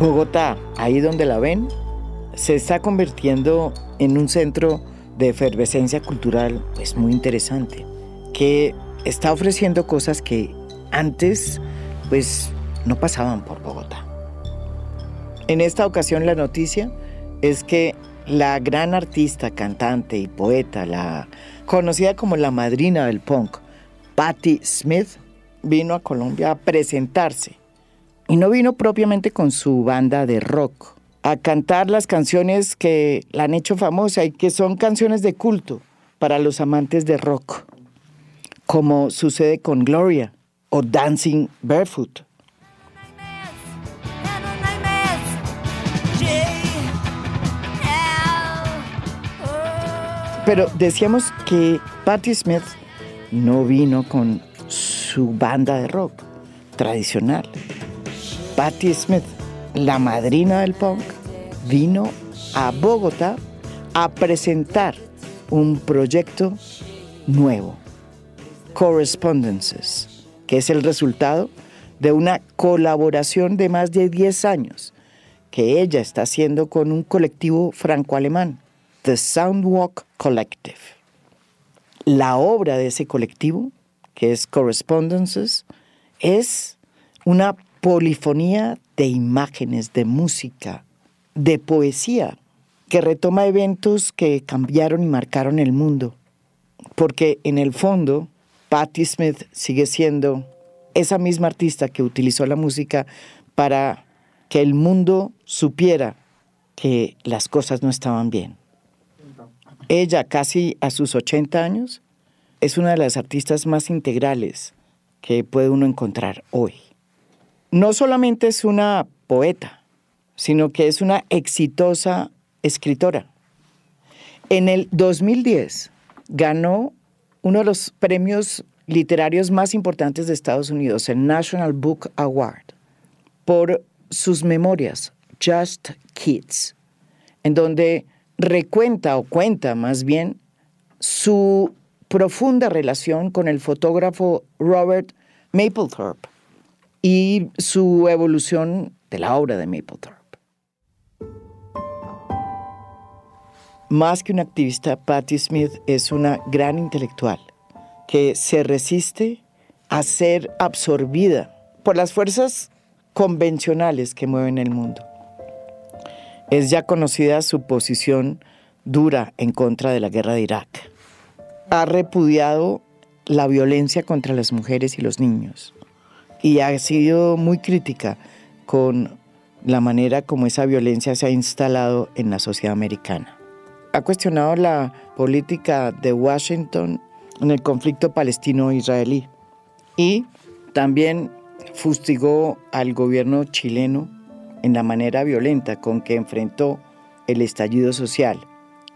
Bogotá, ahí donde la ven, se está convirtiendo en un centro de efervescencia cultural pues muy interesante, que está ofreciendo cosas que antes pues no pasaban por Bogotá. En esta ocasión la noticia es que la gran artista, cantante y poeta, la conocida como la madrina del punk, Patti Smith, vino a Colombia a presentarse. Y no vino propiamente con su banda de rock a cantar las canciones que la han hecho famosa y que son canciones de culto para los amantes de rock, como sucede con Gloria o Dancing Barefoot. Pero decíamos que Patti Smith no vino con su banda de rock tradicional. Patti Smith, la madrina del punk, vino a Bogotá a presentar un proyecto nuevo, Correspondences, que es el resultado de una colaboración de más de 10 años que ella está haciendo con un colectivo franco-alemán, The Soundwalk Collective. La obra de ese colectivo, que es Correspondences, es una polifonía de imágenes, de música, de poesía, que retoma eventos que cambiaron y marcaron el mundo. Porque en el fondo, Patti Smith sigue siendo esa misma artista que utilizó la música para que el mundo supiera que las cosas no estaban bien. Ella, casi a sus 80 años, es una de las artistas más integrales que puede uno encontrar hoy. No solamente es una poeta, sino que es una exitosa escritora. En el 2010 ganó uno de los premios literarios más importantes de Estados Unidos, el National Book Award, por sus memorias, Just Kids, en donde recuenta o cuenta más bien su profunda relación con el fotógrafo Robert Mapplethorpe y su evolución de la obra de Mapplethorpe. Más que una activista, Patti Smith es una gran intelectual que se resiste a ser absorbida por las fuerzas convencionales que mueven el mundo. Es ya conocida su posición dura en contra de la guerra de Irak. Ha repudiado la violencia contra las mujeres y los niños. Y ha sido muy crítica con la manera como esa violencia se ha instalado en la sociedad americana. Ha cuestionado la política de Washington en el conflicto palestino-israelí y también fustigó al gobierno chileno en la manera violenta con que enfrentó el estallido social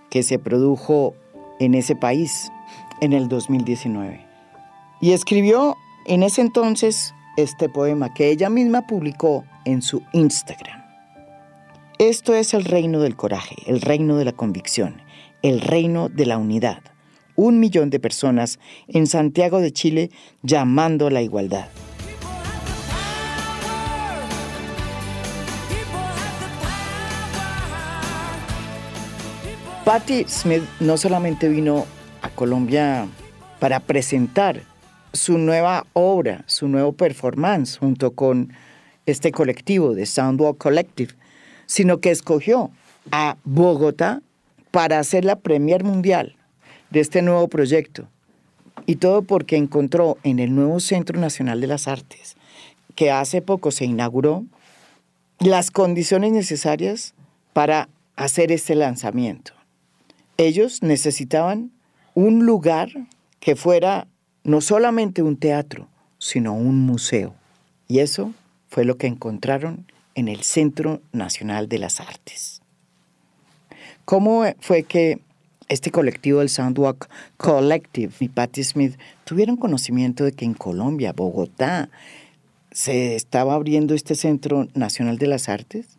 que se produjo en ese país en el 2019. Y escribió en ese entonces este poema que ella misma publicó en su Instagram. Esto es el reino del coraje, el reino de la convicción, el reino de la unidad. 1 millón de personas en Santiago de Chile llamando a la igualdad. Patti Smith no solamente vino a Colombia para presentar su nueva obra, su nuevo performance junto con este colectivo de Soundwalk Collective, sino que escogió a Bogotá para hacer la premier mundial de este nuevo proyecto. Y todo porque encontró en el nuevo Centro Nacional de las Artes, que hace poco se inauguró, las condiciones necesarias para hacer este lanzamiento. Ellos necesitaban un lugar que fuera no solamente un teatro, sino un museo. Y eso fue lo que encontraron en el Centro Nacional de las Artes. ¿Cómo fue que este colectivo, el Soundwalk Collective y Patti Smith, tuvieron conocimiento de que en Colombia, Bogotá, se estaba abriendo este Centro Nacional de las Artes?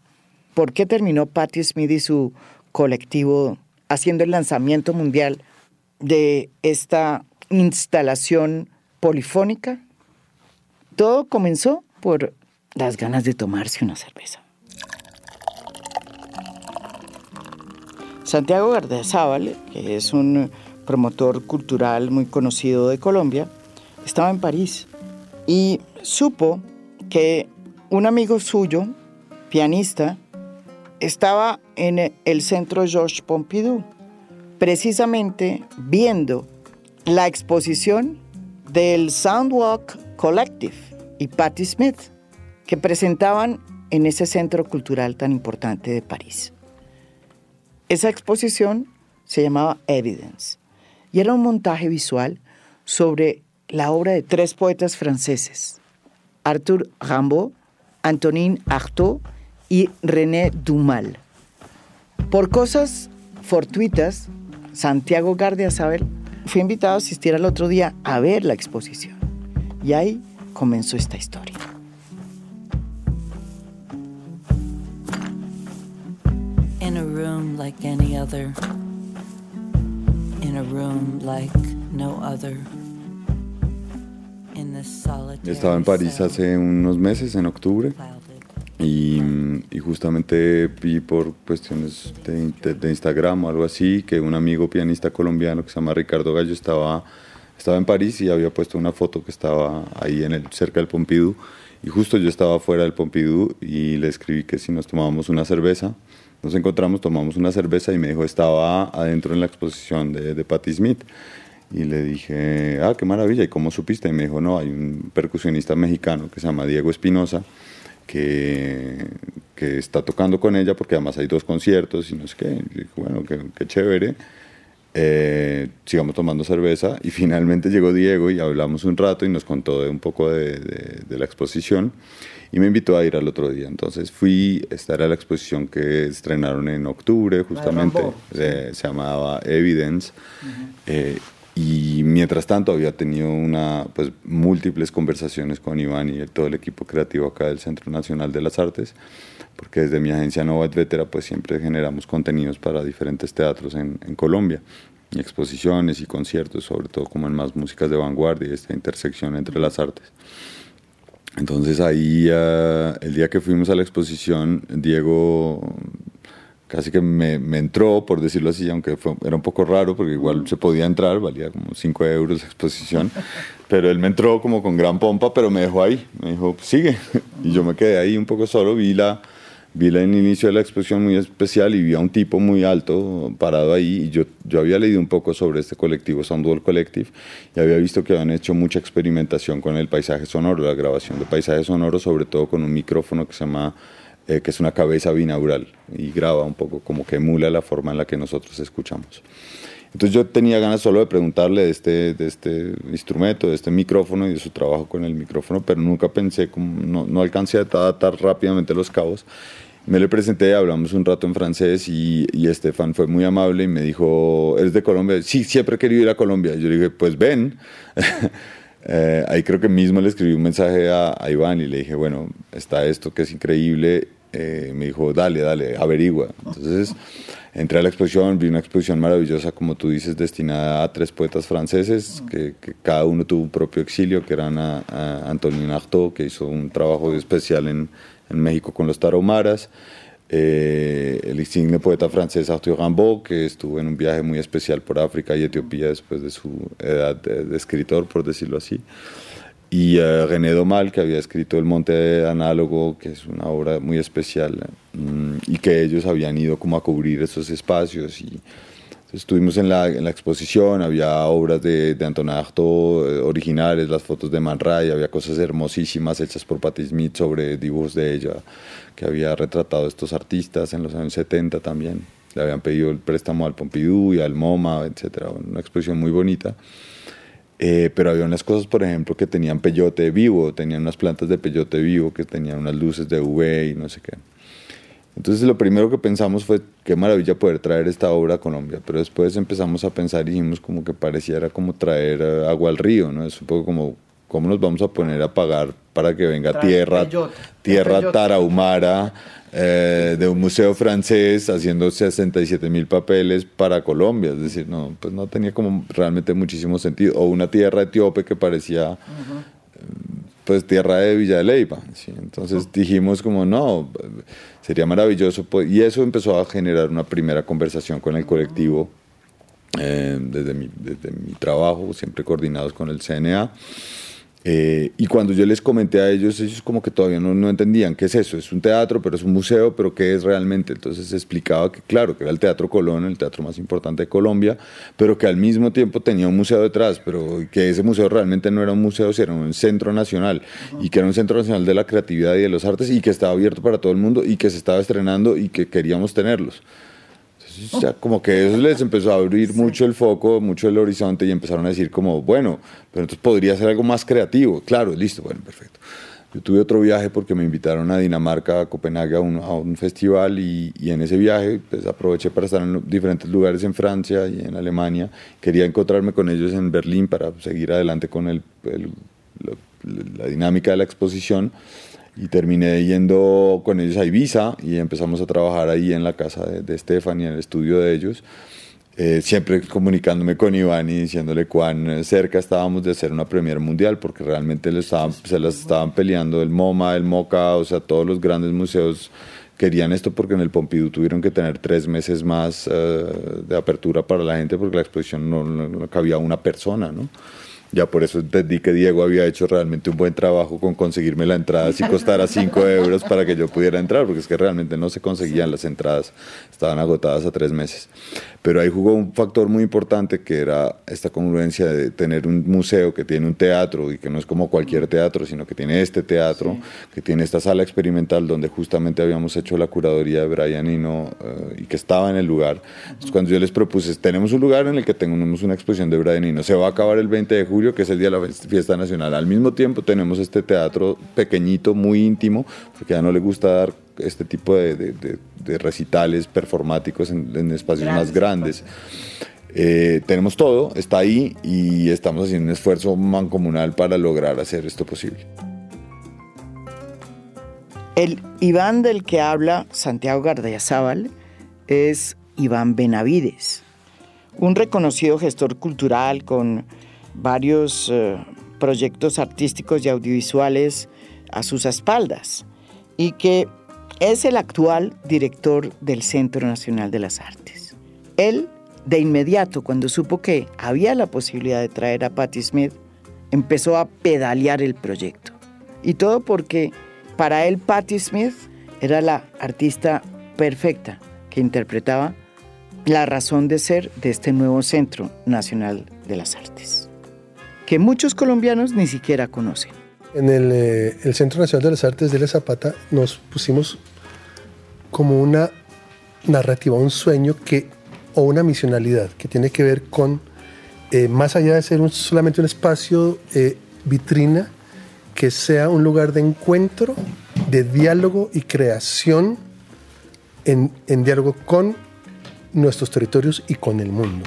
¿Por qué terminó Patti Smith y su colectivo haciendo el lanzamiento mundial de esta instalación polifónica? Todo comenzó por las ganas de tomarse una cerveza. Santiago Gardeazábal, que es un promotor cultural muy conocido de Colombia, estaba en París y supo que un amigo suyo, pianista, estaba en el Centro George Pompidou, precisamente viendo la exposición del Soundwalk Collective y Patti Smith, que presentaban en ese centro cultural tan importante de París. Esa exposición se llamaba Evidence y era un montaje visual sobre la obra de tres poetas franceses, Arthur Rimbaud, Antonin Artaud y René Daumal. Por cosas fortuitas, Santiago Gardeazábal fue invitado a asistir al otro día a ver la exposición. Y ahí comenzó esta historia. In a room like any other, in a room like no other. Estaba en París hace unos meses, en octubre, y justamente vi por cuestiones de Instagram o algo así que un amigo pianista colombiano que se llama Ricardo Gallo estaba en París y había puesto una foto que estaba ahí cerca del Pompidou, y justo yo estaba fuera del Pompidou y le escribí que si nos tomábamos una cerveza. Nos encontramos, tomamos una cerveza y me dijo estaba adentro en la exposición de Patti Smith. Y le dije, ah, qué maravilla, ¿y cómo supiste? Y me dijo, no, hay un percusionista mexicano que se llama Diego Espinosa que está tocando con ella porque además hay 2 conciertos y no sé qué. Y dije, bueno, qué chévere, sigamos tomando cerveza. Y finalmente llegó Diego y hablamos un rato y nos contó un poco de la exposición y me invitó a ir al otro día. Entonces fui, esta era la exposición que estrenaron en octubre justamente, se llamaba Evidence. Uh-huh. Y mientras tanto había tenido múltiples conversaciones con Iván y todo el equipo creativo acá del Centro Nacional de las Artes, porque desde mi agencia Nova Etvetera pues siempre generamos contenidos para diferentes teatros en Colombia, y exposiciones y conciertos, sobre todo como en más músicas de vanguardia y esta intersección entre las artes. Entonces ahí, el día que fuimos a la exposición, Diego casi que me entró, por decirlo así, aunque era un poco raro porque igual se podía entrar, valía como 5 euros la exposición, pero él me entró como con gran pompa, pero me dejó ahí, me dijo, sigue, y yo me quedé ahí un poco solo, vi el inicio de la exposición muy especial y vi a un tipo muy alto parado ahí, y yo había leído un poco sobre este colectivo, Soundwalk Collective, y había visto que habían hecho mucha experimentación con el paisaje sonoro, la grabación de paisaje sonoro, sobre todo con un micrófono que se llama... que es una cabeza binaural y graba un poco, como que emula la forma en la que nosotros escuchamos. Entonces yo tenía ganas solo de preguntarle de este instrumento, de este micrófono y de su trabajo con el micrófono, pero nunca pensé, no alcancé a atar rápidamente los cabos. Me le presenté, hablamos un rato en francés y Stéphane fue muy amable y me dijo, ¿eres de Colombia? Sí, siempre he querido ir a Colombia. Y yo le dije, pues ven. Ahí creo que mismo le escribí un mensaje a Iván y le dije, bueno, está esto que es increíble. Me dijo, dale, averigua. Entonces entré a la exposición, vi una exposición maravillosa, como tú dices, destinada a 3 poetas franceses, que cada uno tuvo un propio exilio, que eran a Antonin Artaud, que hizo un trabajo especial en México con los tarahumaras, el insigne poeta francés Arthur Rimbaud, que estuvo en un viaje muy especial por África y Etiopía después de su edad de escritor, por decirlo así, y René Daumal, que había escrito El Monte Análogo, que es una obra muy especial, y que ellos habían ido como a cubrir esos espacios. Y estuvimos en la exposición, había obras de Antonin Artaud originales, las fotos de Man Ray, había cosas hermosísimas hechas por Patti Smith sobre dibujos de ella, que había retratado a estos artistas en los años 70 también. Le habían pedido el préstamo al Pompidou y al MoMA, etc. Una exposición muy bonita. Pero había unas cosas, por ejemplo, que tenían peyote vivo, tenían unas plantas de peyote vivo que tenían unas luces de UV y no sé qué. Entonces lo primero que pensamos fue qué maravilla poder traer esta obra a Colombia, pero después empezamos a pensar y dijimos como que pareciera como traer agua al río, ¿no? Es un poco como, ¿cómo nos vamos a poner a pagar para que venga tierra tarahumara de un museo francés haciendo 67.000 papeles para Colombia? Es decir, no, pues no tenía como realmente muchísimo sentido. O una tierra etíope que parecía, pues, tierra de Villa de Leyva. ¿Sí? Entonces dijimos como, no, Sería maravilloso. Y eso empezó a generar una primera conversación con el colectivo, desde mi trabajo, siempre coordinados con el CNA. Y cuando yo les comenté a ellos, ellos como que todavía no entendían qué es eso. Es un teatro, pero es un museo, pero ¿qué es realmente? Entonces explicaba que, claro, que era el Teatro Colón, el teatro más importante de Colombia, pero que al mismo tiempo tenía un museo detrás, pero que ese museo realmente no era un museo, sino un centro nacional, y que era un centro nacional de la creatividad y de las artes, y que estaba abierto para todo el mundo, y que se estaba estrenando, y que queríamos tenerlos. Entonces, ya como que eso les empezó a abrir mucho el foco, mucho el horizonte, y empezaron a decir como, bueno, pero entonces podría ser algo más creativo. Claro, listo, bueno, perfecto. Yo tuve otro viaje porque me invitaron a Dinamarca, a Copenhague, a un festival, y en ese viaje pues, aproveché para estar en diferentes lugares en Francia y en Alemania. Quería encontrarme con ellos en Berlín para seguir adelante con la dinámica de la exposición. Y terminé yendo con ellos a Ibiza y empezamos a trabajar ahí en la casa de Stéphane y en el estudio de ellos, siempre comunicándome con Iván y diciéndole cuán cerca estábamos de hacer una premier mundial, porque realmente se las estaban peleando el MoMA, el MoCA, o sea, todos los grandes museos querían esto, porque en el Pompidou tuvieron que tener 3 meses más de apertura para la gente, porque la exposición no cabía una persona, ¿no? Ya por eso entendí que Diego había hecho realmente un buen trabajo con conseguirme la entrada, si costara 5 euros, para que yo pudiera entrar, porque es que realmente no se conseguían las entradas, estaban agotadas a 3 meses. Pero ahí jugó un factor muy importante, que era esta congruencia de tener un museo que tiene un teatro, y que no es como cualquier teatro, sino que tiene este teatro, que tiene esta sala experimental donde justamente habíamos hecho la curaduría de Brian Eno, y que estaba en el lugar. Entonces, cuando yo les propuse, tenemos un lugar en el que tenemos una exposición de Brian Eno, se va a acabar el 20 de julio, que es el día de la fiesta nacional. Al mismo tiempo tenemos este teatro pequeñito, muy íntimo, porque ya no le gusta dar este tipo de recitales performáticos en espacios más grandes. Tenemos todo, está ahí, y estamos haciendo un esfuerzo mancomunal para lograr hacer esto posible. El Iván del que habla Santiago Gardeazábal es Iván Benavides, un reconocido gestor cultural con varios proyectos artísticos y audiovisuales a sus espaldas, y que es el actual director del Centro Nacional de las Artes. Él, de inmediato, cuando supo que había la posibilidad de traer a Patti Smith, empezó a pedalear el proyecto. Y todo porque para él Patti Smith era la artista perfecta que interpretaba la razón de ser de este nuevo Centro Nacional de las Artes, que muchos colombianos ni siquiera conocen. En el Centro Nacional de las Artes de la Zapata nos pusimos como una narrativa, un sueño o una misionalidad que tiene que ver con, más allá de ser solamente un espacio vitrina, que sea un lugar de encuentro, de diálogo y creación en diálogo con nuestros territorios y con el mundo.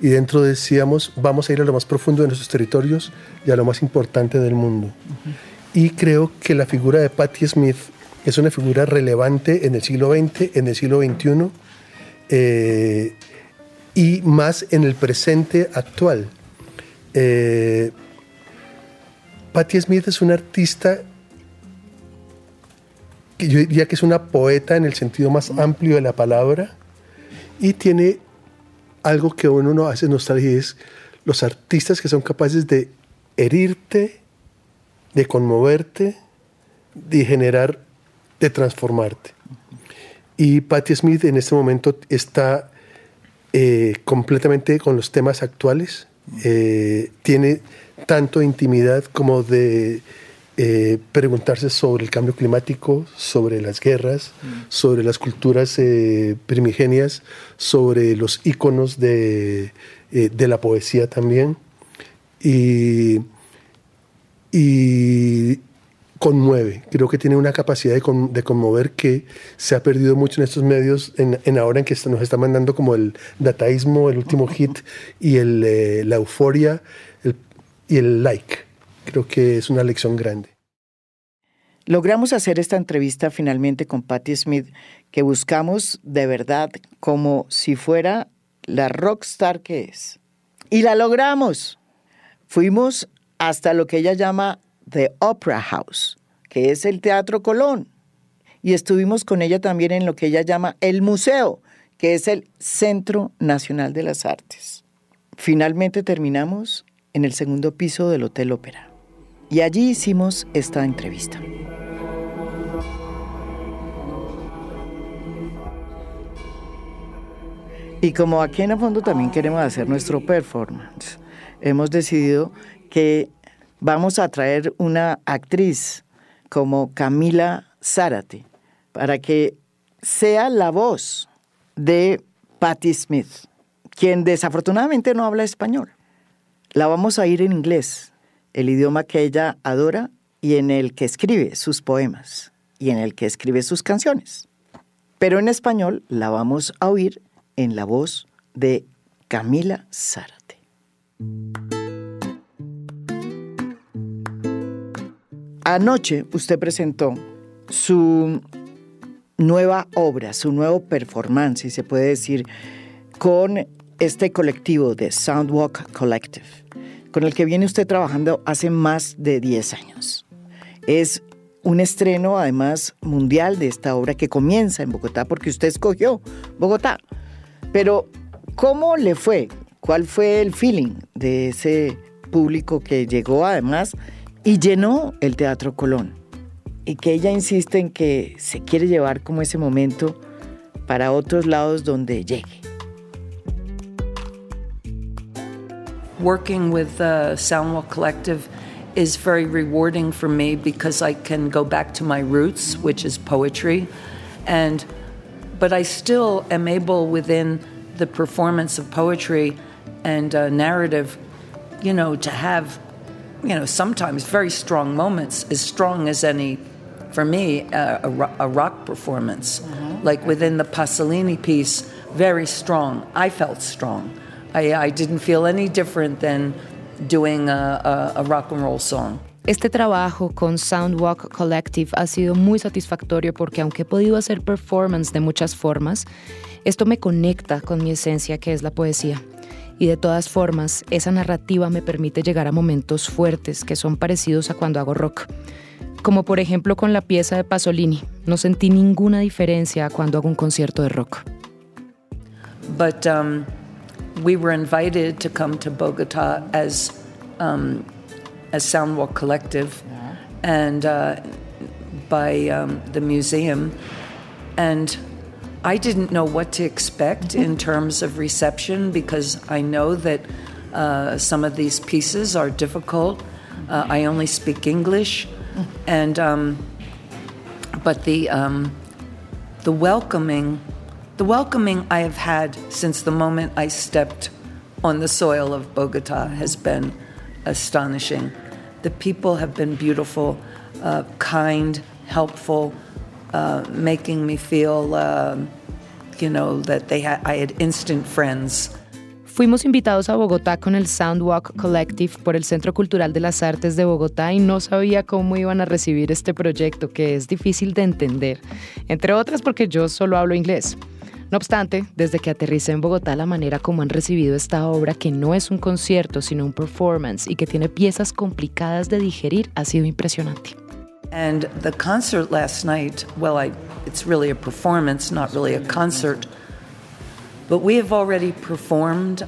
Y dentro decíamos, vamos a ir a lo más profundo de nuestros territorios y a lo más importante del mundo. Uh-huh. Y creo que la figura de Patti Smith es una figura relevante en el siglo XX, en el siglo XXI, y más en el presente actual. Patti Smith es una artista que yo diría que es una poeta en el sentido más amplio de la palabra, y tiene algo que uno no hace nostalgia, es los artistas que son capaces de herirte, de conmoverte, de generar, de transformarte. Y Patti Smith en este momento está completamente con los temas actuales. Tiene tanto de intimidad como de preguntarse sobre el cambio climático, sobre las guerras, sobre las culturas primigenias, sobre los íconos de la poesía también, y conmueve. Creo que tiene una capacidad de conmover que se ha perdido mucho en estos medios, en ahora en que nos está mandando como el dataísmo, el último hit, y la euforia y el like. Creo que es una lección grande. Logramos hacer esta entrevista finalmente con Patti Smith, que buscamos de verdad como si fuera la rockstar que es. Y la logramos. Fuimos hasta lo que ella llama The Opera House, que es el Teatro Colón. y estuvimos con ella también en lo que ella llama el museo, que es el Centro Nacional de las Artes. Finalmente terminamos en el segundo piso del Hotel Ópera y allí hicimos esta entrevista. Y como aquí en AFondo también queremos hacer nuestro performance, hemos decidido que vamos a traer una actriz como Camila Zárate para que sea la voz de Patti Smith, quien desafortunadamente no habla español. La vamos a oír en inglés, el idioma que ella adora y en el que escribe sus poemas y en el que escribe sus canciones. Pero en español la vamos a oír en la voz de Camila Zárate. Anoche usted presentó su nueva obra, su nuevo performance, si se puede decir, con este colectivo de Soundwalk Collective, con el que viene usted trabajando hace más de 10 años. Es un estreno, además, mundial de esta obra que comienza en Bogotá, porque usted escogió Bogotá. Pero, ¿cómo le fue? ¿Cuál fue el feeling de ese público que llegó, además, y llenó el Teatro Colón? Y que ella insiste en que se quiere llevar como ese momento para otros lados donde llegue. Working with the Soundwalk Collective is very rewarding for me because I can go back to my roots, which is poetry, but I still am able, within the performance of poetry and narrative, to have, sometimes very strong moments, as strong as any, for me, a rock performance. Mm-hmm. Like within the Pasolini piece, very strong. I felt strong. I didn't feel any different than doing a rock and roll song. Este trabajo con Soundwalk Collective ha sido muy satisfactorio porque aunque he podido hacer performance de muchas formas, esto me conecta con mi esencia, que es la poesía. Y de todas formas, esa narrativa me permite llegar a momentos fuertes que son parecidos a cuando hago rock. Como por ejemplo con la pieza de Pasolini. No sentí ninguna diferencia a cuando hago un concierto de rock. But, we were invited to come to Bogotá as Soundwalk Collective, yeah, and by the museum. And I didn't know what to expect in terms of reception, because I know that some of these pieces are difficult. I only speak English, and but the welcoming. The welcoming I have had since the moment I stepped on the soil of Bogotá has been astonishing. The people have been beautiful, kind, helpful, making me feel, that I had instant friends. Fuimos invitados a Bogotá con el Soundwalk Collective por el Centro Cultural de las Artes de Bogotá y no sabía cómo iban a recibir este proyecto, que es difícil de entender, entre otras porque yo solo hablo inglés. No obstante, desde que aterricé en Bogotá, la manera como han recibido esta obra, que no es un concierto, sino un performance, y que tiene piezas complicadas de digerir, ha sido impresionante. And the concert last night, it's really a performance, not really a concert. But we have already performed.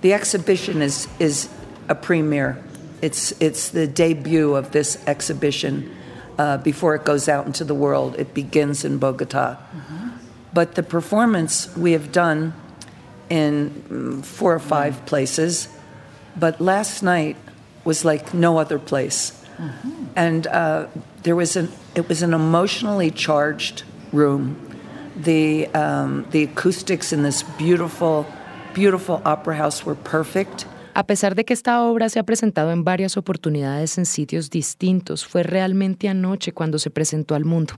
The exhibition is a premiere. It's the debut of this exhibition. Before it goes out into the world, it begins in Bogotá. Mm-hmm. But the performance we have done in 4 or 5 mm-hmm. places, but last night was like no other place. Mm-hmm. And it was an emotionally charged room. The acoustics in this beautiful, beautiful opera house were perfect. A pesar de que esta obra se ha presentado en varias oportunidades en sitios distintos, fue realmente anoche cuando se presentó al mundo.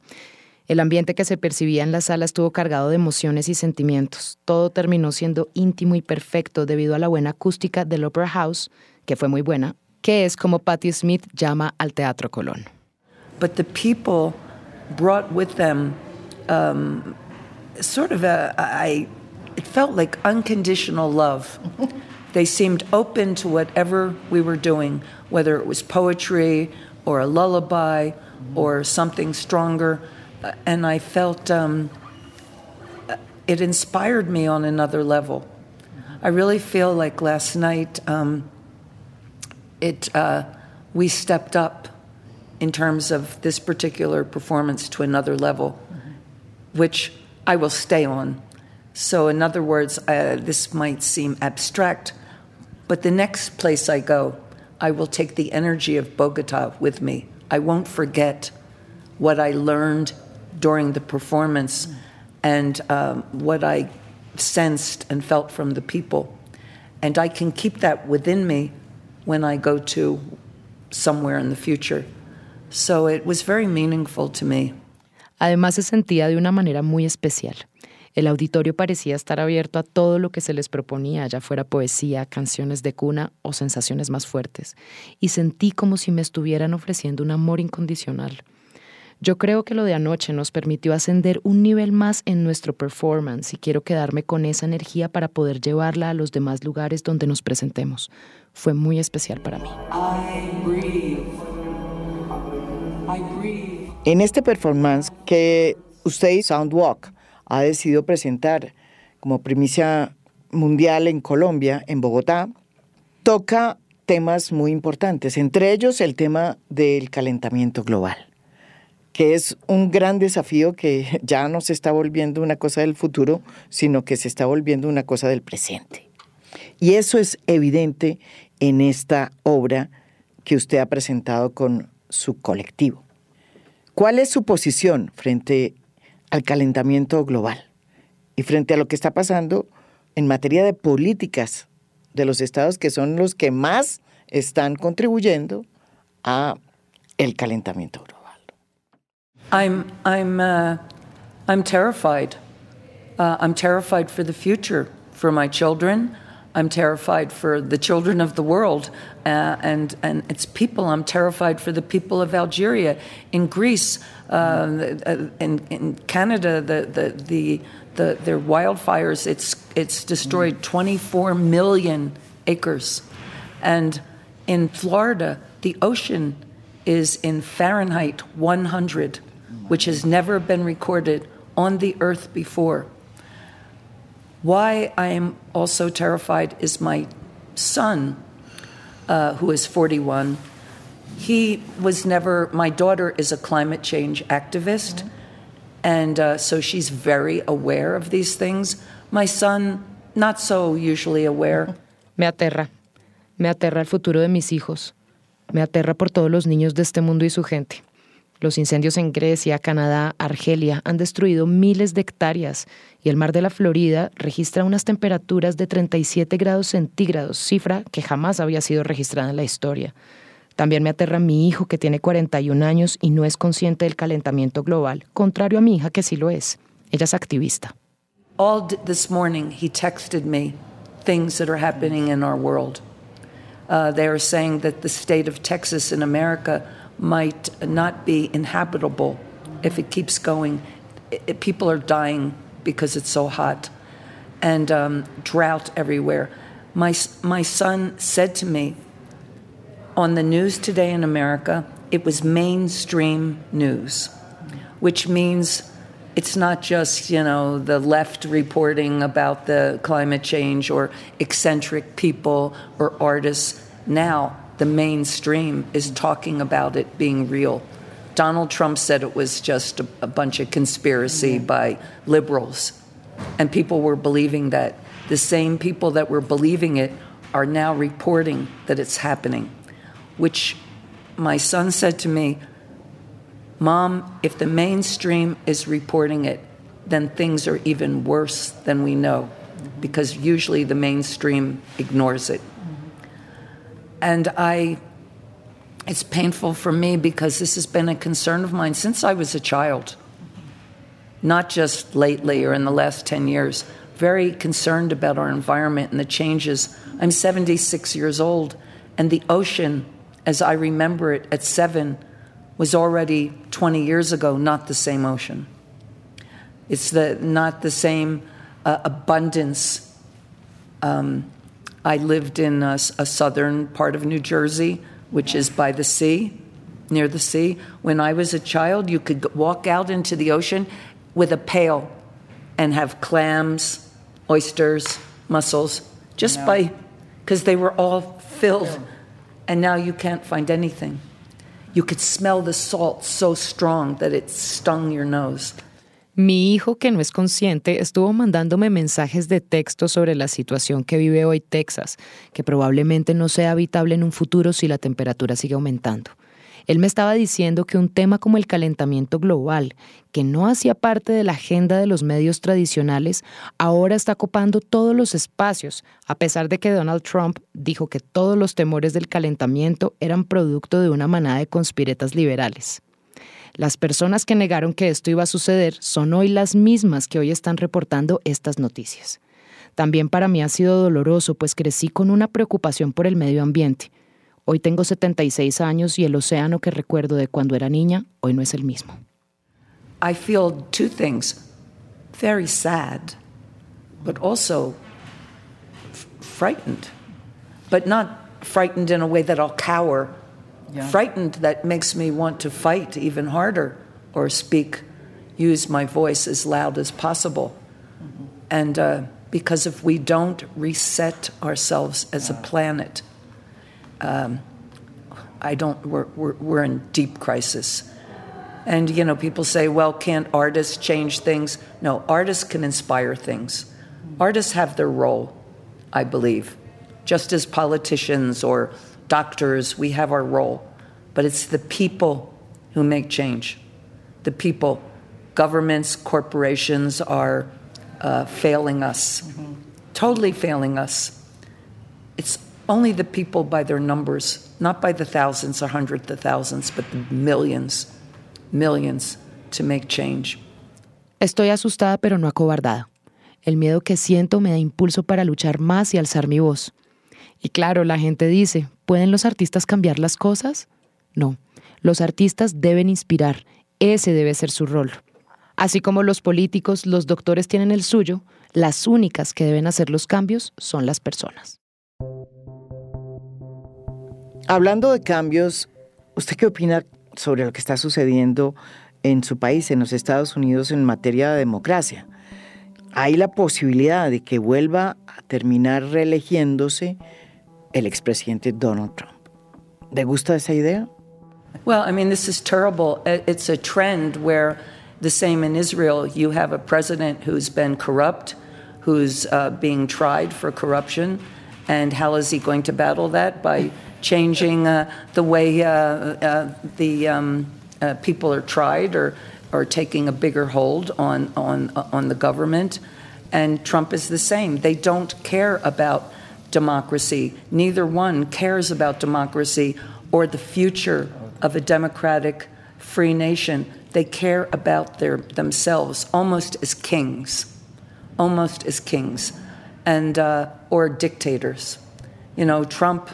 El ambiente que se percibía en la sala estuvo cargado de emociones y sentimientos. Todo terminó siendo íntimo y perfecto debido a la buena acústica del Opera House, que fue muy buena, que es como Patti Smith llama al Teatro Colón. But the people brought with them it felt like unconditional love. They seemed open to whatever we were doing, whether it was poetry or a lullaby or something stronger. And I felt it inspired me on another level. I really feel like last night we stepped up in terms of this particular performance to another level, which I will stay on. So in other words, this might seem abstract, but the next place I go, I will take the energy of Bogotá with me. I won't forget what I learned during the performance and what I sensed and felt from the people. And I can keep that within me when I go to somewhere in the future. So it was very meaningful to me. Además, se sentía de una manera muy especial. El auditorio parecía estar abierto a todo lo que se les proponía, ya fuera poesía, canciones de cuna o sensaciones más fuertes, y sentí como si me estuvieran ofreciendo un amor incondicional. Yo creo que lo de anoche nos permitió ascender un nivel más en nuestro performance y quiero quedarme con esa energía para poder llevarla a los demás lugares donde nos presentemos. Fue muy especial para mí. I breathe. En este performance que usted, Soundwalk, ha decidido presentar como primicia mundial en Colombia, en Bogotá, toca temas muy importantes, entre ellos el tema del calentamiento global, que es un gran desafío que ya no se está volviendo una cosa del futuro, sino que se está volviendo una cosa del presente. Y eso es evidente en esta obra que usted ha presentado con su colectivo. ¿Cuál es su posición frente al calentamiento global y frente a lo que está pasando en materia de políticas de los estados que son los que más están contribuyendo a el calentamiento global? I'm terrified. I'm terrified for the future, for my children. I'm terrified for the children of the world and its people. I'm terrified for the people of Algeria, in Greece. In Canada, their wildfires, it's destroyed 24 million acres, and in Florida, the ocean is in Fahrenheit 100, which has never been recorded on the earth before. Why I am also terrified is my son, who is 41. He was never, my daughter is a climate change activist, and so she's very aware of these things. My son, not so usually aware. Me aterra el futuro de mis hijos. Me aterra por todos los niños de este mundo y su gente. Los incendios en Grecia, Canadá, Argelia han destruido miles de hectáreas y el mar de la Florida registra unas temperaturas de 37 grados centígrados, cifra que jamás había sido registrada en la historia. También me aterra mi hijo, que tiene 41 años y no es consciente del calentamiento global, contrario a mi hija, que sí lo es. Ella es activista. All this morning he texted me things that are happening in our world. They are saying that the state of Texas in America might not be inhabitable if it keeps going. People are dying because it's so hot, and drought everywhere. My son said to me, on the news today in America, it was mainstream news, which means it's not just, the left reporting about the climate change or eccentric people or artists. Now the mainstream is talking about it being real. Donald Trump said it was just a bunch of conspiracy by liberals, and people were believing that. The same people that were believing it are now reporting that it's happening. Which my son said to me, Mom, if the mainstream is reporting it, then things are even worse than we know, because usually the mainstream ignores it. And it's painful for me because this has been a concern of mine since I was a child, not just lately or in the last 10 years, very concerned about our environment and the changes. I'm 76 years old, and the ocean, as I remember it at 7, was already 20 years ago not the same ocean. It's not the same abundance. I lived in a southern part of New Jersey, which is by the sea, near the sea. When I was a child, you could walk out into the ocean with a pail and have clams, oysters, mussels, just by, because they were all filled. Yeah. And now you can't find anything. You could smell the salt so strong that it stung your nose. Mi hijo, que no es consciente, estuvo mandándome mensajes de texto sobre la situación que vive hoy Texas, que probablemente no sea habitable en un futuro si la temperatura sigue aumentando. Él me estaba diciendo que un tema como el calentamiento global, que no hacía parte de la agenda de los medios tradicionales, ahora está copando todos los espacios, a pesar de que Donald Trump dijo que todos los temores del calentamiento eran producto de una manada de conspiretas liberales. Las personas que negaron que esto iba a suceder son hoy las mismas que hoy están reportando estas noticias. También para mí ha sido doloroso, pues crecí con una preocupación por el medio ambiente. Hoy tengo 76 años y el océano que recuerdo de cuando era niña hoy no es el mismo. I feel two things. Very sad, but also frightened. But not frightened in a way that I'll cower. Yeah. Frightened that makes me want to fight even harder or speak, use my voice as loud as possible. Mm-hmm. And because if we don't reset ourselves as a planet, we're in deep crisis. And, you know, people say, well, can't artists change things? No, artists can inspire things. Artists have their role, I believe, just as politicians or doctors, we have our role, but it's the people who make change. The people, governments, corporations are failing us, mm-hmm. totally failing us. It's only the people by their numbers, not by the thousands, a hundred, the thousands, but the millions to make change. Estoy asustada, pero no acobardada. El miedo que siento me da impulso para luchar más y alzar mi voz. Y claro, la gente dice, ¿pueden los artistas cambiar las cosas? No, los artistas deben inspirar, ese debe ser su rol. Así como los políticos, los doctores tienen el suyo, las únicas que deben hacer los cambios son las personas. Hablando de cambios, ¿usted qué opina sobre lo que está sucediendo en su país, en los Estados Unidos, en materia de democracia? ¿Hay la posibilidad de que vuelva a terminar reelegiéndose el expresidente Donald Trump? ¿Le gusta esa idea? Well, I mean, this is terrible. It's a trend where the same in Israel. You have a president who's been corrupt, who's being tried for corruption, and how is he going to battle that? By changing the way the people are tried or taking a bigger hold on the government. And Trump is the same. They don't care about democracy. Neither one cares about democracy or the future of a democratic, free nation. They care about themselves almost as kings, and or dictators. You know, Trump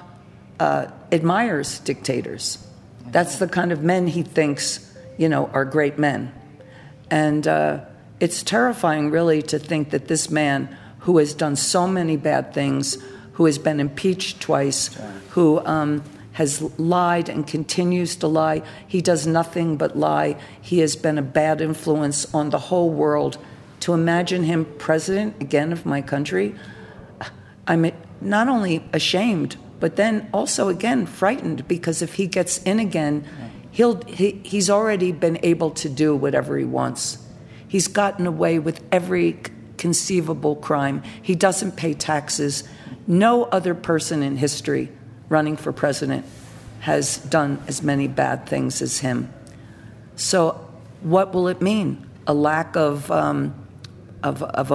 admires dictators. That's the kind of men he thinks, you know, are great men. And it's terrifying, really, to think that this man who has done so many bad things, who has been impeached twice, who has lied and continues to lie. He does nothing but lie. He has been a bad influence on the whole world. To imagine him president again of my country, I'm not only ashamed, but then also again frightened, because if he gets in again, he's already been able to do whatever he wants. He's gotten away with every conceivable crime. He doesn't pay taxes. No other person in history running for president has done as many bad things as him. So what will it mean? A lack of a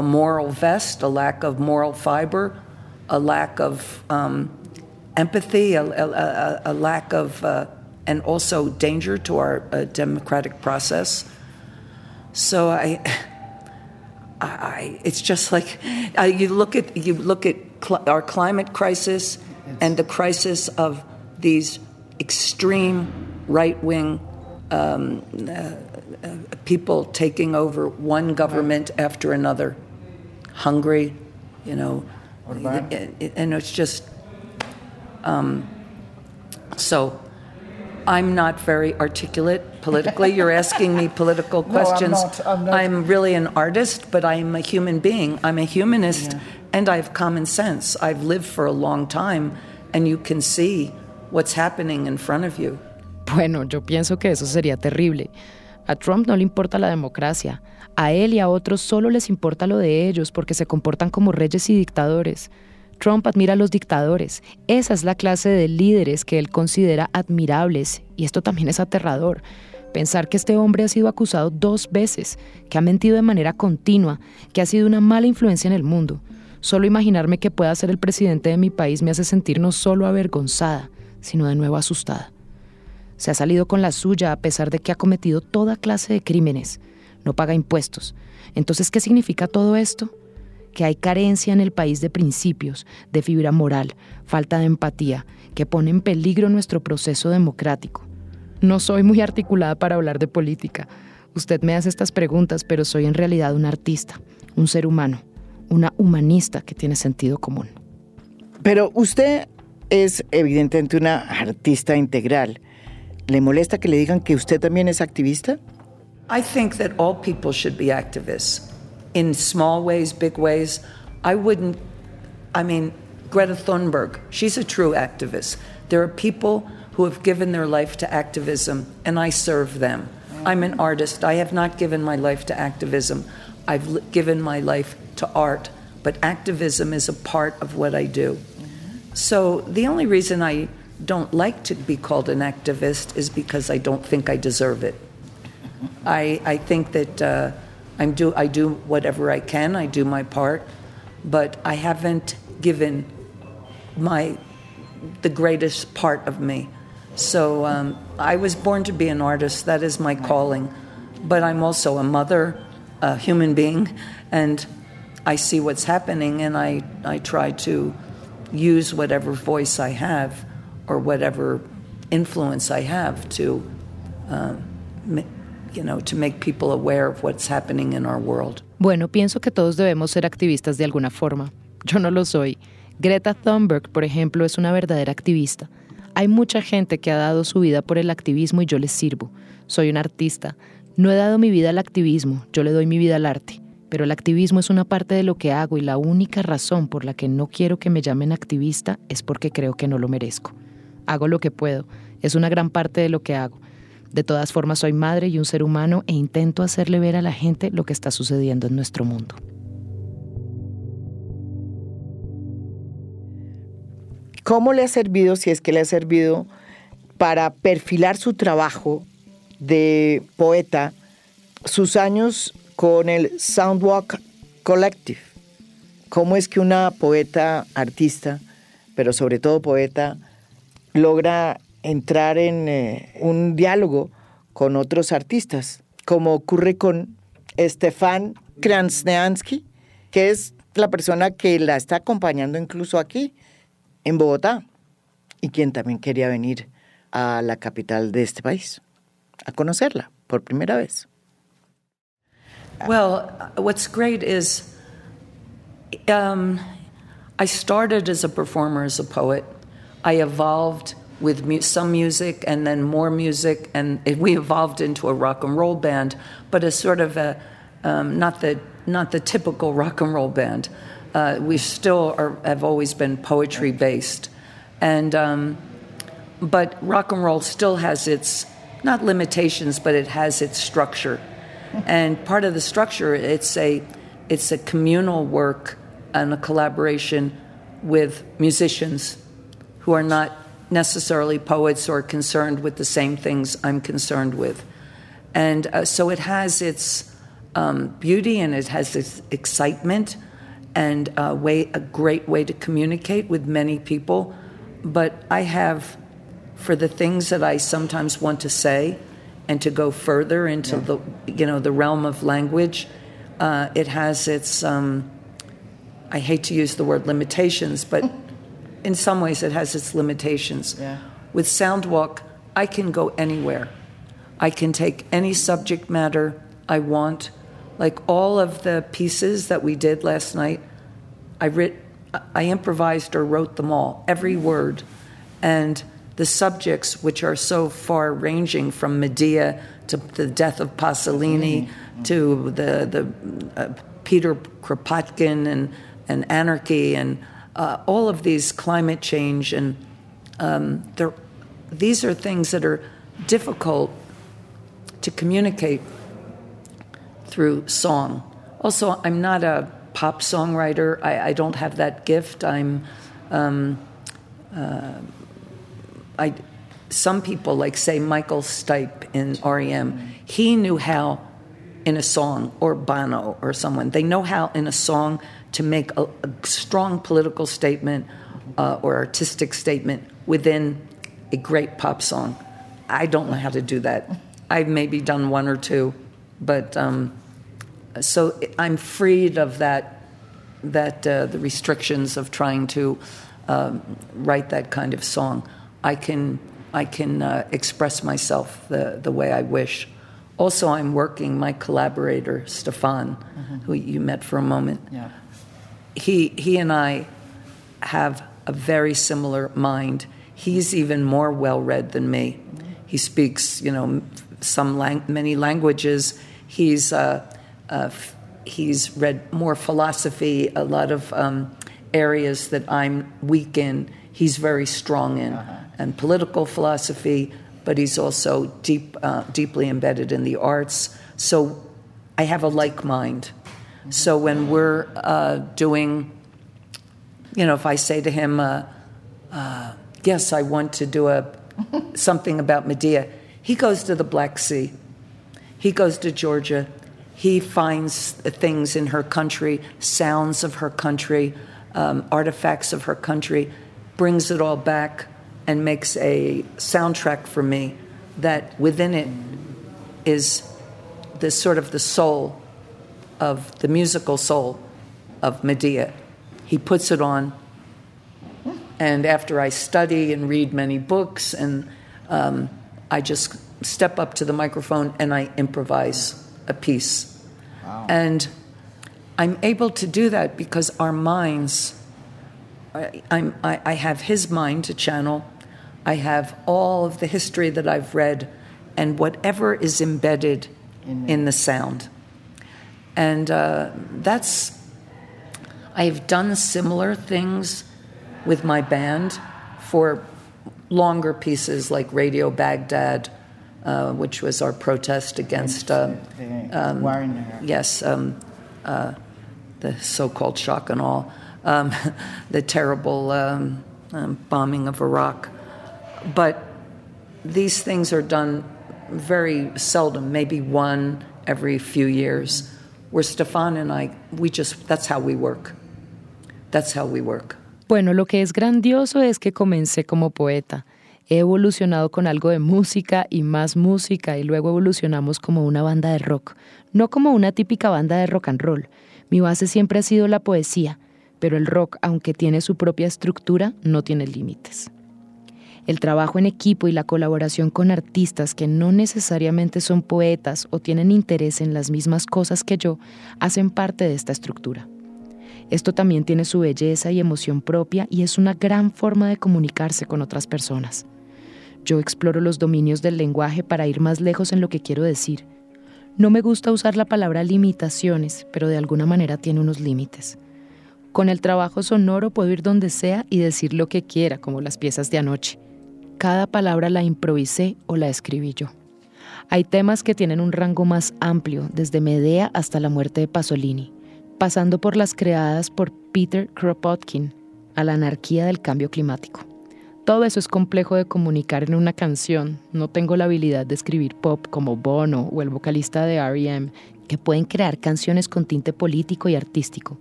moral vest, a lack of moral fiber, a lack of empathy, a lack of, and also danger to our democratic process. So it's just like you look at our climate crisis and the crisis of these extreme right-wing people taking over one government after another. Hungary, you know, and it's just so I'm not very articulate politically. You're asking me political questions. No, I'm not. I'm really an artist, but I'm a human being. I'm a humanist, and I have common sense. I've lived for a long time, and you can see what's happening in front of you. Bueno, yo pienso que eso sería terrible. A Trump no le importa la democracia. A él y a otros solo les importa lo de ellos porque se comportan como reyes y dictadores. Trump admira a los dictadores. Esa es la clase de líderes que él considera admirables. Y esto también es aterrador. Pensar que este hombre ha sido acusado 2 veces, que ha mentido de manera continua, que ha sido una mala influencia en el mundo. Solo imaginarme que pueda ser el presidente de mi país me hace sentir no solo avergonzada, sino de nuevo asustada. Se ha salido con la suya a pesar de que ha cometido toda clase de crímenes. No paga impuestos. Entonces, ¿qué significa todo esto? Que hay carencia en el país de principios, de fibra moral, falta de empatía, que pone en peligro nuestro proceso democrático. No soy muy articulada para hablar de política. Usted me hace estas preguntas, pero soy en realidad un artista, un ser humano, una humanista que tiene sentido común. Pero usted es evidentemente una artista integral. ¿Le molesta que le digan que usted también es activista? I think that all people should be activists. In small ways, big ways. Greta Thunberg, she's a true activist. There are people who have given their life to activism, and I serve them. I'm an artist. I have not given my life to activism. I've given my life to art, but activism is a part of what I do. So the only reason I don't like to be called an activist is because I don't think I deserve it. I think that... I do whatever I can, I do my part, but I haven't given the greatest part of me. So I was born to be an artist, that is my calling, but I'm also a mother, a human being, and I see what's happening, and I try to use whatever voice I have or whatever influence I have to to make people aware of what's happening in our world. Bueno, pienso que todos debemos ser activistas de alguna forma. Yo no lo soy. Greta Thunberg, por ejemplo, es una verdadera activista. Hay mucha gente que ha dado su vida por el activismo y yo les sirvo. Soy un artista. No he dado mi vida al activismo, yo le doy mi vida al arte. Pero el activismo es una parte de lo que hago y la única razón por la que no quiero que me llamen activista es porque creo que no lo merezco. Hago lo que puedo. Es una gran parte de lo que hago. De todas formas, soy madre y un ser humano e intento hacerle ver a la gente lo que está sucediendo en nuestro mundo. ¿Cómo le ha servido, si es que le ha servido, para perfilar su trabajo de poeta, sus años con el Soundwalk Collective? ¿Cómo es que una poeta artista, pero sobre todo poeta, logra entrar en un diálogo con otros artistas, como ocurre con Stéphane Crasneanscki, que es la persona que la está acompañando incluso aquí, en Bogotá, y quien también quería venir a la capital de este país, a conocerla por primera vez? Well, what's great is I started as a performer, as a poet. I evolved with some music and then more music, and we evolved into a rock and roll band, but as sort of a not the typical rock and roll band. We still have always been poetry based, and but rock and roll still has its not limitations, but it has its structure, and part of the structure it's a communal work and a collaboration with musicians who are not necessarily poets or concerned with the same things I'm concerned with. And so it has its beauty and it has its excitement and a great way to communicate with many people. But I have, for the things that I sometimes want to say and to go further into the realm of language, it has its, I hate to use the word limitations, but in some ways, it has its limitations. Yeah. With Soundwalk, I can go anywhere. I can take any subject matter I want. Like all of the pieces that we did last night, I improvised or wrote them all, every word. And the subjects which are so far-ranging, from Medea to the death of Pasolini, to the Peter Kropotkin and anarchy and all of these, climate change, and these are things that are difficult to communicate through song. Also, I'm not a pop songwriter. I don't have that gift. Some people, like, say, Michael Stipe in R.E.M., he knew how in a song, or Bono or someone, they know how in a song to make a strong political statement or artistic statement within a great pop song. I don't know how to do that. I've maybe done one or two, but so I'm freed of that the restrictions of trying to write that kind of song. I can express myself the way I wish. Also, I'm working my collaborator Stéphane, who you met for a moment. Yeah. He and I have a very similar mind. He's even more well-read than me. He speaks, many languages. He's read more philosophy, a lot of areas that I'm weak in. He's very strong in, and political philosophy, but he's also deeply embedded in the arts. So I have a like mind. So when we're doing, if I say to him, yes, I want to do something about Medea, he goes to the Black Sea. He goes to Georgia. He finds things in her country, sounds of her country, artifacts of her country, brings it all back, and makes a soundtrack for me that within it is the sort of the soul of the musical soul of Medea. He puts it on, and after I study and read many books, and I just step up to the microphone and I improvise a piece. Wow. And I'm able to do that because our minds, I have his mind to channel. I have all of the history that I've read and whatever is embedded in the sound. And I've done similar things with my band for longer pieces like Radio Baghdad, which was our protest against the so-called shock and awe, the terrible bombing of Iraq. But these things are done very seldom, maybe one every few years, where Stéphane and I, that's how we work. That's how we work. Bueno, lo que es grandioso es que comencé como poeta. He evolucionado con algo de música y más música, y luego evolucionamos como una banda de rock. No como una típica banda de rock and roll. Mi base siempre ha sido la poesía, pero el rock, aunque tiene su propia estructura, no tiene límites. El trabajo en equipo y la colaboración con artistas que no necesariamente son poetas o tienen interés en las mismas cosas que yo, hacen parte de esta estructura. Esto también tiene su belleza y emoción propia y es una gran forma de comunicarse con otras personas. Yo exploro los dominios del lenguaje para ir más lejos en lo que quiero decir. No me gusta usar la palabra limitaciones, pero de alguna manera tiene unos límites. Con el trabajo sonoro puedo ir donde sea y decir lo que quiera, como las piezas de anoche. Cada palabra la improvisé o la escribí yo. Hay temas que tienen un rango más amplio, desde Medea hasta la muerte de Pasolini, pasando por las creadas por Peter Kropotkin, a la anarquía del cambio climático. Todo eso es complejo de comunicar en una canción. No tengo la habilidad de escribir pop como Bono o el vocalista de R.E.M., que pueden crear canciones con tinte político y artístico.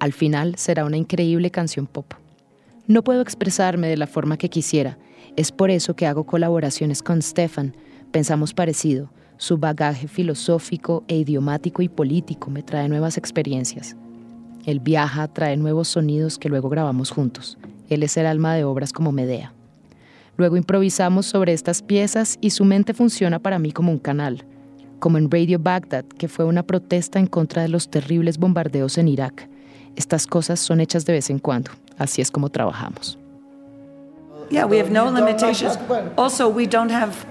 Al final será una increíble canción pop. No puedo expresarme de la forma que quisiera. Es por eso que hago colaboraciones con Stéphane. Pensamos parecido. Su bagaje filosófico e idiomático y político me trae nuevas experiencias. Él viaja, trae nuevos sonidos que luego grabamos juntos. Él es el alma de obras como Medea. Luego improvisamos sobre estas piezas y su mente funciona para mí como un canal. Como en Radio Baghdad, que fue una protesta en contra de los terribles bombardeos en Irak. Estas cosas son hechas de vez en cuando. Así es como trabajamos. Yeah, we have no limitations. Also, we don't have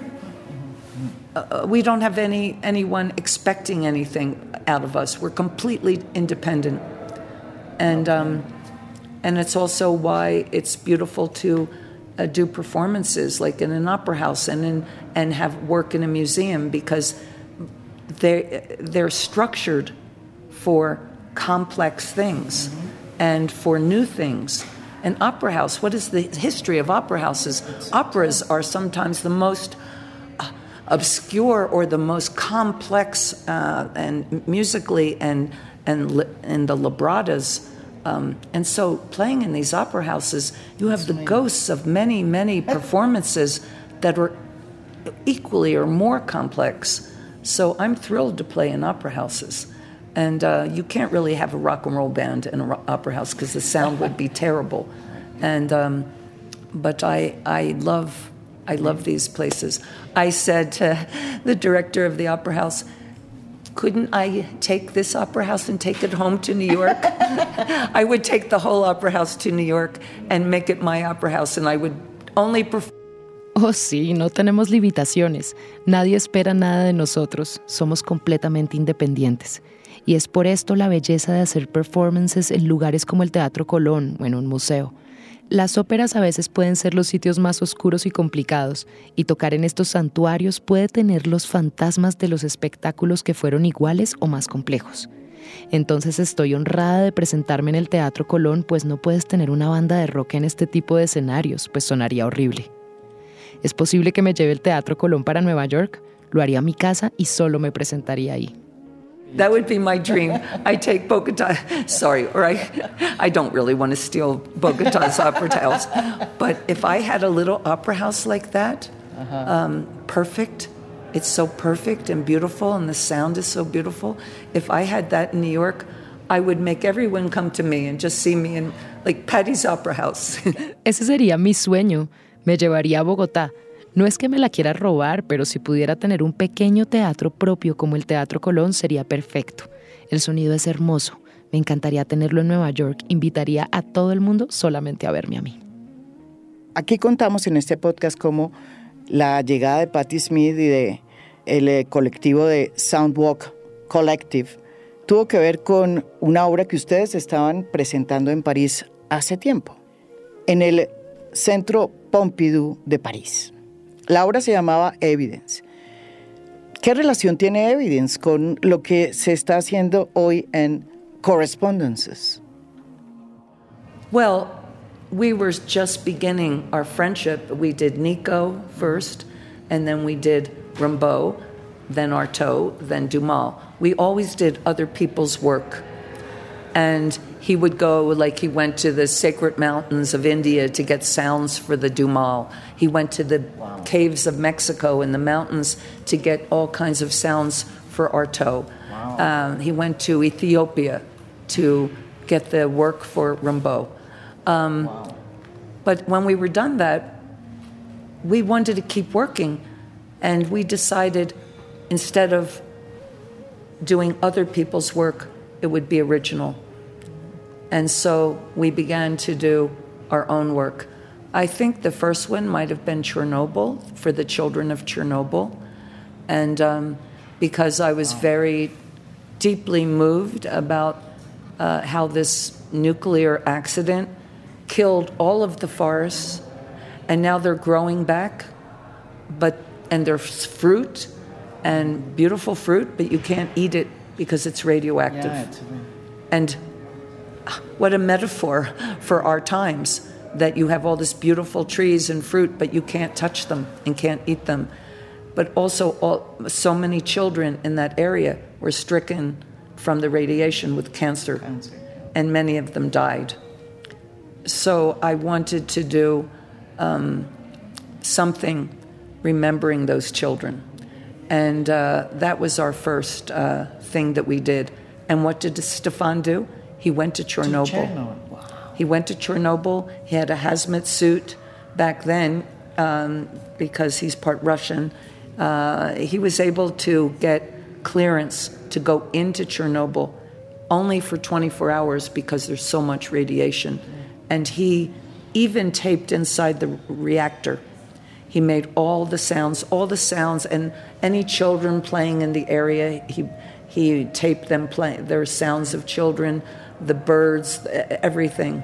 anyone expecting anything out of us. We're completely independent, and it's also why it's beautiful to do performances like in an opera house and have work in a museum, because they're structured for complex things and for new things. An opera house, what is the history of opera houses? Operas are sometimes the most obscure or the most complex, and musically and the libratas. And so playing in these opera houses, you have the ghosts of many, many performances that are equally or more complex. So I'm thrilled to play in opera houses. And you can't really have a rock and roll band in an opera house because the sound would be terrible. And but I love these places. I said to the director of the opera house, "Couldn't I take this opera house and take it home to New York?" I would take the whole opera house to New York and make it my opera house, and I would only perform. Oh, sí, no tenemos limitaciones. Nadie espera nada de nosotros. Somos completamente independientes. Y es por esto la belleza de hacer performances en lugares como el Teatro Colón o en un museo. Las óperas a veces pueden ser los sitios más oscuros y complicados, y tocar en estos santuarios puede tener los fantasmas de los espectáculos que fueron iguales o más complejos. Entonces estoy honrada de presentarme en el Teatro Colón, pues no puedes tener una banda de rock en este tipo de escenarios, pues sonaría horrible. ¿Es posible que me lleve el Teatro Colón para Nueva York? Lo haría a mi casa y solo me presentaría ahí. That would be my dream. I take Bogotá, I don't really want to steal Bogotá's opera house, but if I had a little opera house like that, perfect, it's so perfect and beautiful, and the sound is so beautiful. If I had that in New York, I would make everyone come to me and just see me in, like, Patti's opera house. Ese sería mi sueño. Me llevaría a Bogotá. No es que me la quiera robar, pero si pudiera tener un pequeño teatro propio como el Teatro Colón sería perfecto. El sonido es hermoso. Me encantaría tenerlo en Nueva York. Invitaría a todo el mundo solamente a verme a mí. Aquí contamos en este podcast cómo la llegada de Patti Smith y del colectivo de Soundwalk Collective tuvo que ver con una obra que ustedes estaban presentando en París hace tiempo, en el Centro Pompidou de París. La obra se llamaba Evidence. ¿Qué relación tiene Evidence con lo que se está haciendo hoy en Correspondences? Well, we were just beginning our friendship. We did Nico first, and then we did Rimbaud, then Artaud, then Daumal. We always did other people's work. And he would go, like, he went to the sacred mountains of India to get sounds for the Daumal. He went to the caves of Mexico and the mountains to get all kinds of sounds for Artaud. Wow. He went to Ethiopia to get the work for Rimbaud. But when we were done that, we wanted to keep working, and we decided instead of doing other people's work, it would be original. And so we began to do our own work. I think the first one might have been Chernobyl, for the children of Chernobyl. And because I was very deeply moved about how this nuclear accident killed all of the forests, and now they're growing back, and there's fruit, and beautiful fruit, but you can't eat it because it's radioactive. And what a metaphor for our times, that you have all this beautiful trees and fruit, but you can't touch them and can't eat them. But also so many children in that area were stricken from the radiation with cancer. And many of them died. So I wanted to do something remembering those children. And that was our first thing that we did. And what did Stéphane do? He went to Chernobyl. Wow. He went to Chernobyl. He had a hazmat suit back then because he's part Russian. He was able to get clearance to go into Chernobyl only for 24 hours because there's so much radiation. And he even taped inside the reactor. He made all the sounds, and any children playing in the area, he taped them playing. There were sounds of children, the birds, everything.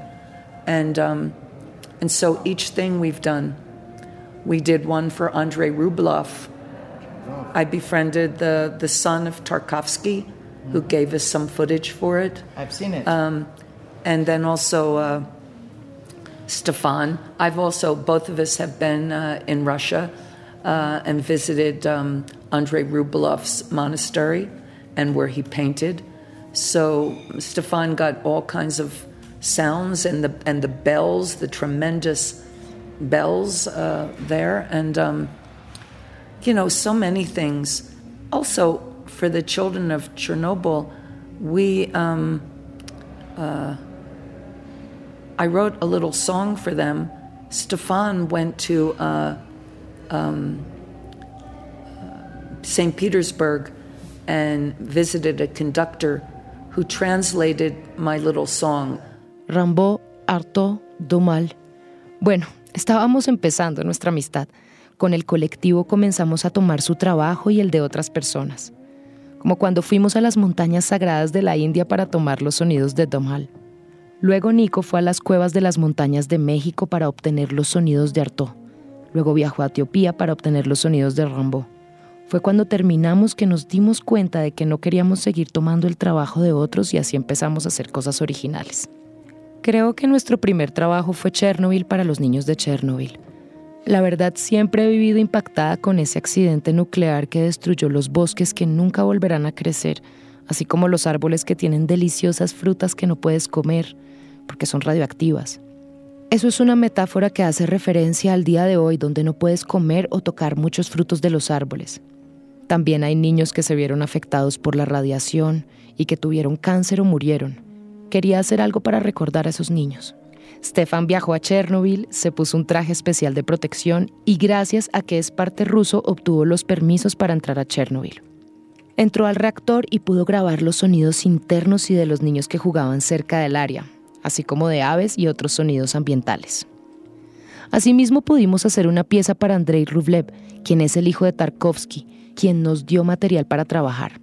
And so each thing we've done. We did one for Andrei Rublev. I befriended the son of Tarkovsky, who gave us some footage for it. I've seen it. And then also Stéphane. Both of us have been in Russia and visited Andrei Rublev's monastery and where he painted. So Stéphane got all kinds of sounds and the bells, the tremendous bells there, and so many things. Also, for the children of Chernobyl, I wrote a little song for them. Stéphane went to St. Petersburg and visited a conductor who translated my little song. Rimbaud, Artaud, Daumal. Bueno, estábamos empezando nuestra amistad. Con el colectivo comenzamos a tomar su trabajo y el de otras personas, como cuando fuimos a las montañas sagradas de la India para tomar los sonidos de Daumal. Luego Nico fue a las cuevas de las montañas de México para obtener los sonidos de Artaud. Luego viajó a Etiopía para obtener los sonidos de Rimbaud. Fue cuando terminamos que nos dimos cuenta de que no queríamos seguir tomando el trabajo de otros y así empezamos a hacer cosas originales. Creo que nuestro primer trabajo fue Chernobyl para los niños de Chernobyl. La verdad, siempre he vivido impactada con ese accidente nuclear que destruyó los bosques que nunca volverán a crecer, así como los árboles que tienen deliciosas frutas que no puedes comer, porque son radioactivas. Eso es una metáfora que hace referencia al día de hoy, donde no puedes comer o tocar muchos frutos de los árboles. También hay niños que se vieron afectados por la radiación y que tuvieron cáncer o murieron. Quería hacer algo para recordar a esos niños. Stéphane viajó a Chernobyl, se puso un traje especial de protección y gracias a que es parte ruso obtuvo los permisos para entrar a Chernobyl. Entró al reactor y pudo grabar los sonidos internos y de los niños que jugaban cerca del área, así como de aves y otros sonidos ambientales. Asimismo pudimos hacer una pieza para Andrei Rublev, quien es el hijo de Tarkovsky, quien nos dio material para trabajar.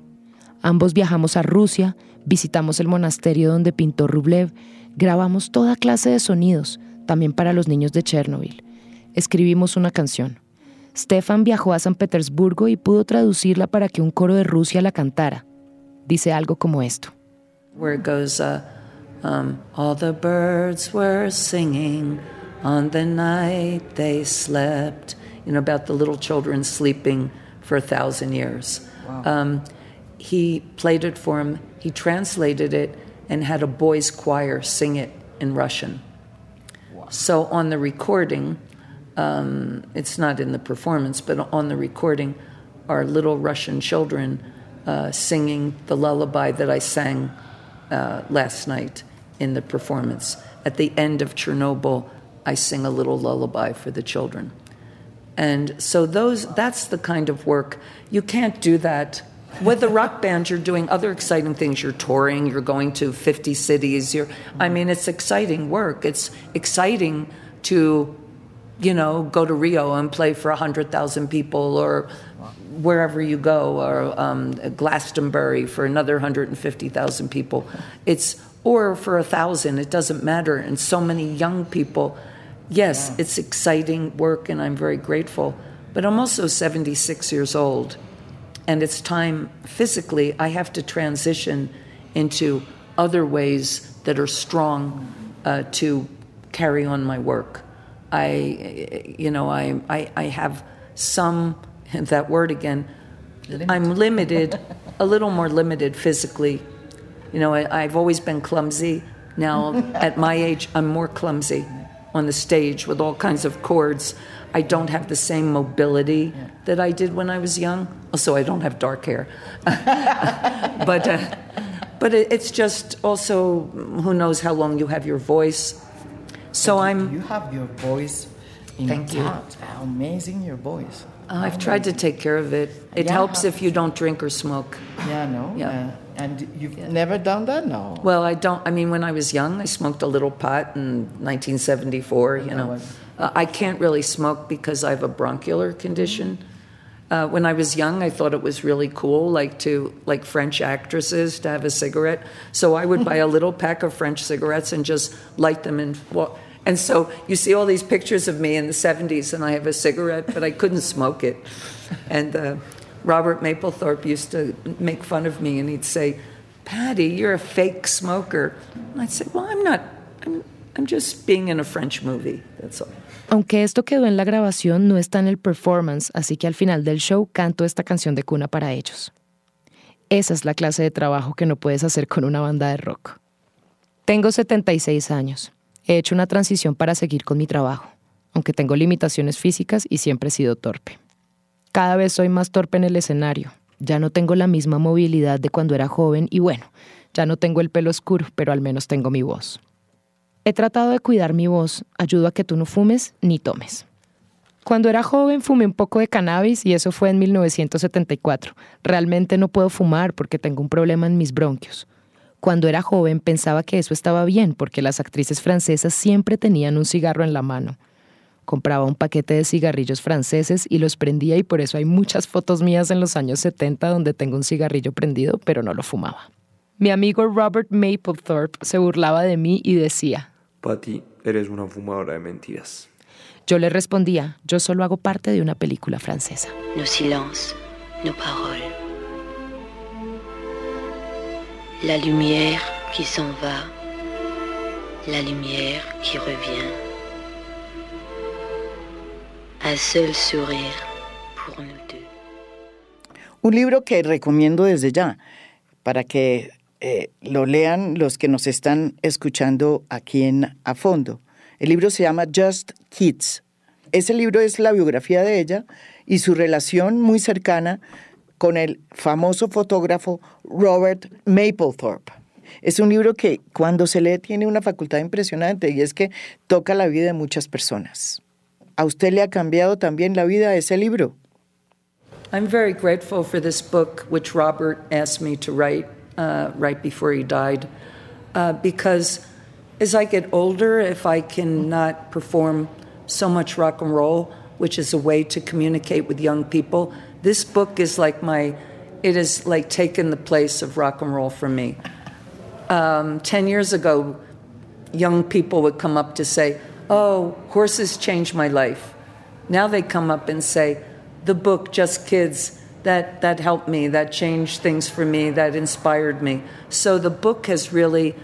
Ambos viajamos a Rusia, visitamos el monasterio donde pintó Rublev, grabamos toda clase de sonidos, también para los niños de Chernobyl. Escribimos una canción. Stéphane viajó a San Petersburgo y pudo traducirla para que un coro de Rusia la cantara. Dice algo como esto. Where it goes, all the birds were singing on the night they slept. About the little children sleeping for 1,000 years. Wow. He played it for him. He translated it and had a boys' choir sing it in Russian. Wow. So on the recording, it's not in the performance, but on the recording are little Russian children singing the lullaby that I sang last night in the performance. At the end of Chernobyl, I sing a little lullaby for the children. And so that's the kind of work. You can't do that. With the rock band, you're doing other exciting things. You're touring, you're going to 50 cities. It's exciting work. It's exciting to, go to Rio and play for 100,000 people or wherever you go, or Glastonbury for another 150,000 people. Or for 1,000, it doesn't matter. And so many young people, yes, It's exciting work, and I'm very grateful. But I'm also 76 years old. And it's time, physically, I have to transition into other ways that are strong to carry on my work. I have some, that word again, limited. I'm limited, a little more limited physically. I've always been clumsy. Now, at my age, I'm more clumsy on the stage with all kinds of chords. I don't have the same mobility that I did when I was young. Also, I don't have dark hair. But it's just also who knows how long you have your voice. So you have your voice intact. Thank you. How amazing your voice. I've tried to take care of it. It helps if you don't drink or smoke. Yeah, no. Yeah. And you've never done that, no? Well, I don't. I mean, when I was young, I smoked a little pot in 1974, you know. I can't really smoke because I have a bronchial condition. When I was young, I thought it was really cool, like French actresses, to have a cigarette. So I would buy a little pack of French cigarettes and just light them and walk. And so you see all these pictures of me in the 70s, and I have a cigarette, but I couldn't smoke it. And Robert Mapplethorpe used to make fun of me, and he'd say, "Patti, you're a fake smoker." And I'd say, "Well, I'm not. I'm just being in a French movie. That's all." Aunque esto quedó en la grabación, no está en el performance, así que al final del show canto esta canción de cuna para ellos. Esa es la clase de trabajo que no puedes hacer con una banda de rock. Tengo 76 años. He hecho una transición para seguir con mi trabajo, aunque tengo limitaciones físicas y siempre he sido torpe. Cada vez soy más torpe en el escenario. Ya no tengo la misma movilidad de cuando era joven y bueno, ya no tengo el pelo oscuro, pero al menos tengo mi voz. He tratado de cuidar mi voz, ayudo a que tú no fumes ni tomes. Cuando era joven fumé un poco de cannabis y eso fue en 1974. Realmente no puedo fumar porque tengo un problema en mis bronquios. Cuando era joven pensaba que eso estaba bien porque las actrices francesas siempre tenían un cigarro en la mano. Compraba un paquete de cigarrillos franceses y los prendía y por eso hay muchas fotos mías en los años 70 donde tengo un cigarrillo prendido pero no lo fumaba. Mi amigo Robert Mapplethorpe se burlaba de mí y decía: "Patti, eres una fumadora de mentiras". Yo le respondía, yo solo hago parte de una película francesa. Nos silences, nos paroles. La lumière qui s'en va, la lumière qui revient. Un seul sourire pour nous deux. Un libro que recomiendo desde ya para que lo lean los que nos están escuchando aquí en A Fondo. El libro se llama Just Kids. Ese libro es la biografía de ella y su relación muy cercana con el famoso fotógrafo Robert Mapplethorpe. Es un libro que cuando se lee tiene una facultad impresionante y es que toca la vida de muchas personas. ¿A usted le ha cambiado también la vida ese libro? I'm very grateful for this book, which Robert asked me to write right before he died, because as I get older, if I cannot perform so much rock and roll, which is a way to communicate with young people, this book is like it is like taken the place of rock and roll for me. 10 years ago, young people would come up to say, "Oh, horses changed my life." Now they come up and say, "The book, Just Kids, that helped me, that changed things for me, that inspired me." So the book has really,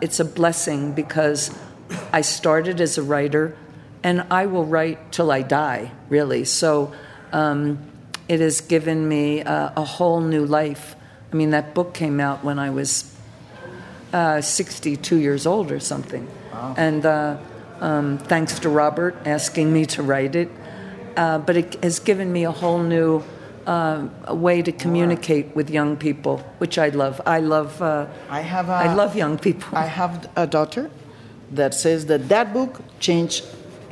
it's a blessing because I started as a writer and I will write till I die, really. So it has given me a whole new life. I mean, that book came out when I was 62 years old or something. Wow. And thanks to Robert asking me to write it. But it has given me a whole new way to communicate with young people, which I love. I love young people. I have a daughter that says that book changed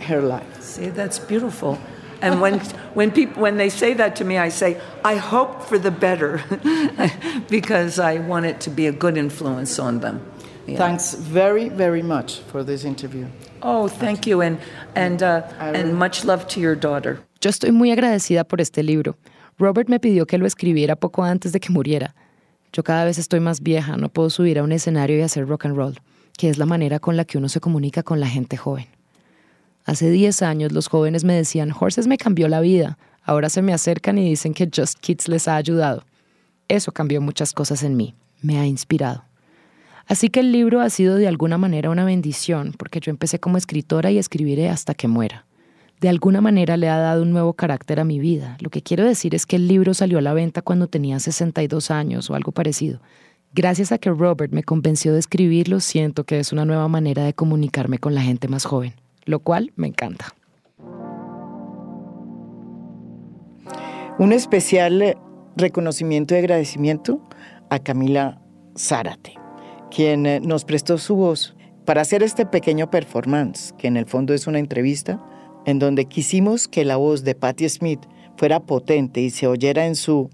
her life. See, that's beautiful. And when they say that to me, I say, I hope for the better, because I want it to be a good influence on them. Yeah. Thanks very, very much for this interview. Oh, thank you, and much love to your daughter. Yo estoy muy agradecida por este libro. Robert me pidió que lo escribiera poco antes de que muriera. Yo cada vez estoy más vieja, no puedo subir a un escenario y hacer rock and roll, que es la manera con la que uno se comunica con la gente joven. Hace 10 años los jóvenes me decían, "Horses me cambió la vida". Ahora se me acercan y dicen que Just Kids les ha ayudado. Eso cambió muchas cosas en mí, me ha inspirado. Así que el libro ha sido de alguna manera una bendición, porque yo empecé como escritora y escribiré hasta que muera. De alguna manera le ha dado un nuevo carácter a mi vida. Lo que quiero decir es que el libro salió a la venta cuando tenía 62 años o algo parecido. Gracias a que Robert me convenció de escribirlo, siento que es una nueva manera de comunicarme con la gente más joven, lo cual me encanta. Un especial reconocimiento y agradecimiento a Camila Zárate, quien nos prestó su voz para hacer este pequeño performance, que en el fondo es una entrevista, en donde quisimos que la voz de Patti Smith fuera potente y se oyera en su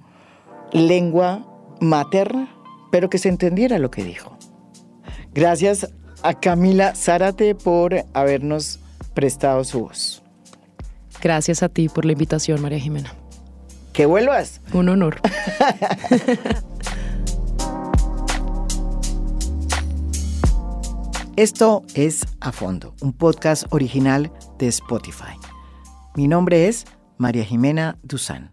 lengua materna, pero que se entendiera lo que dijo. Gracias a Camila Zárate por habernos prestado su voz. Gracias a ti por la invitación, María Jimena. ¡Que vuelvas! Un honor. Esto es A Fondo, un podcast original de Spotify. Mi nombre es María Jimena Duzán.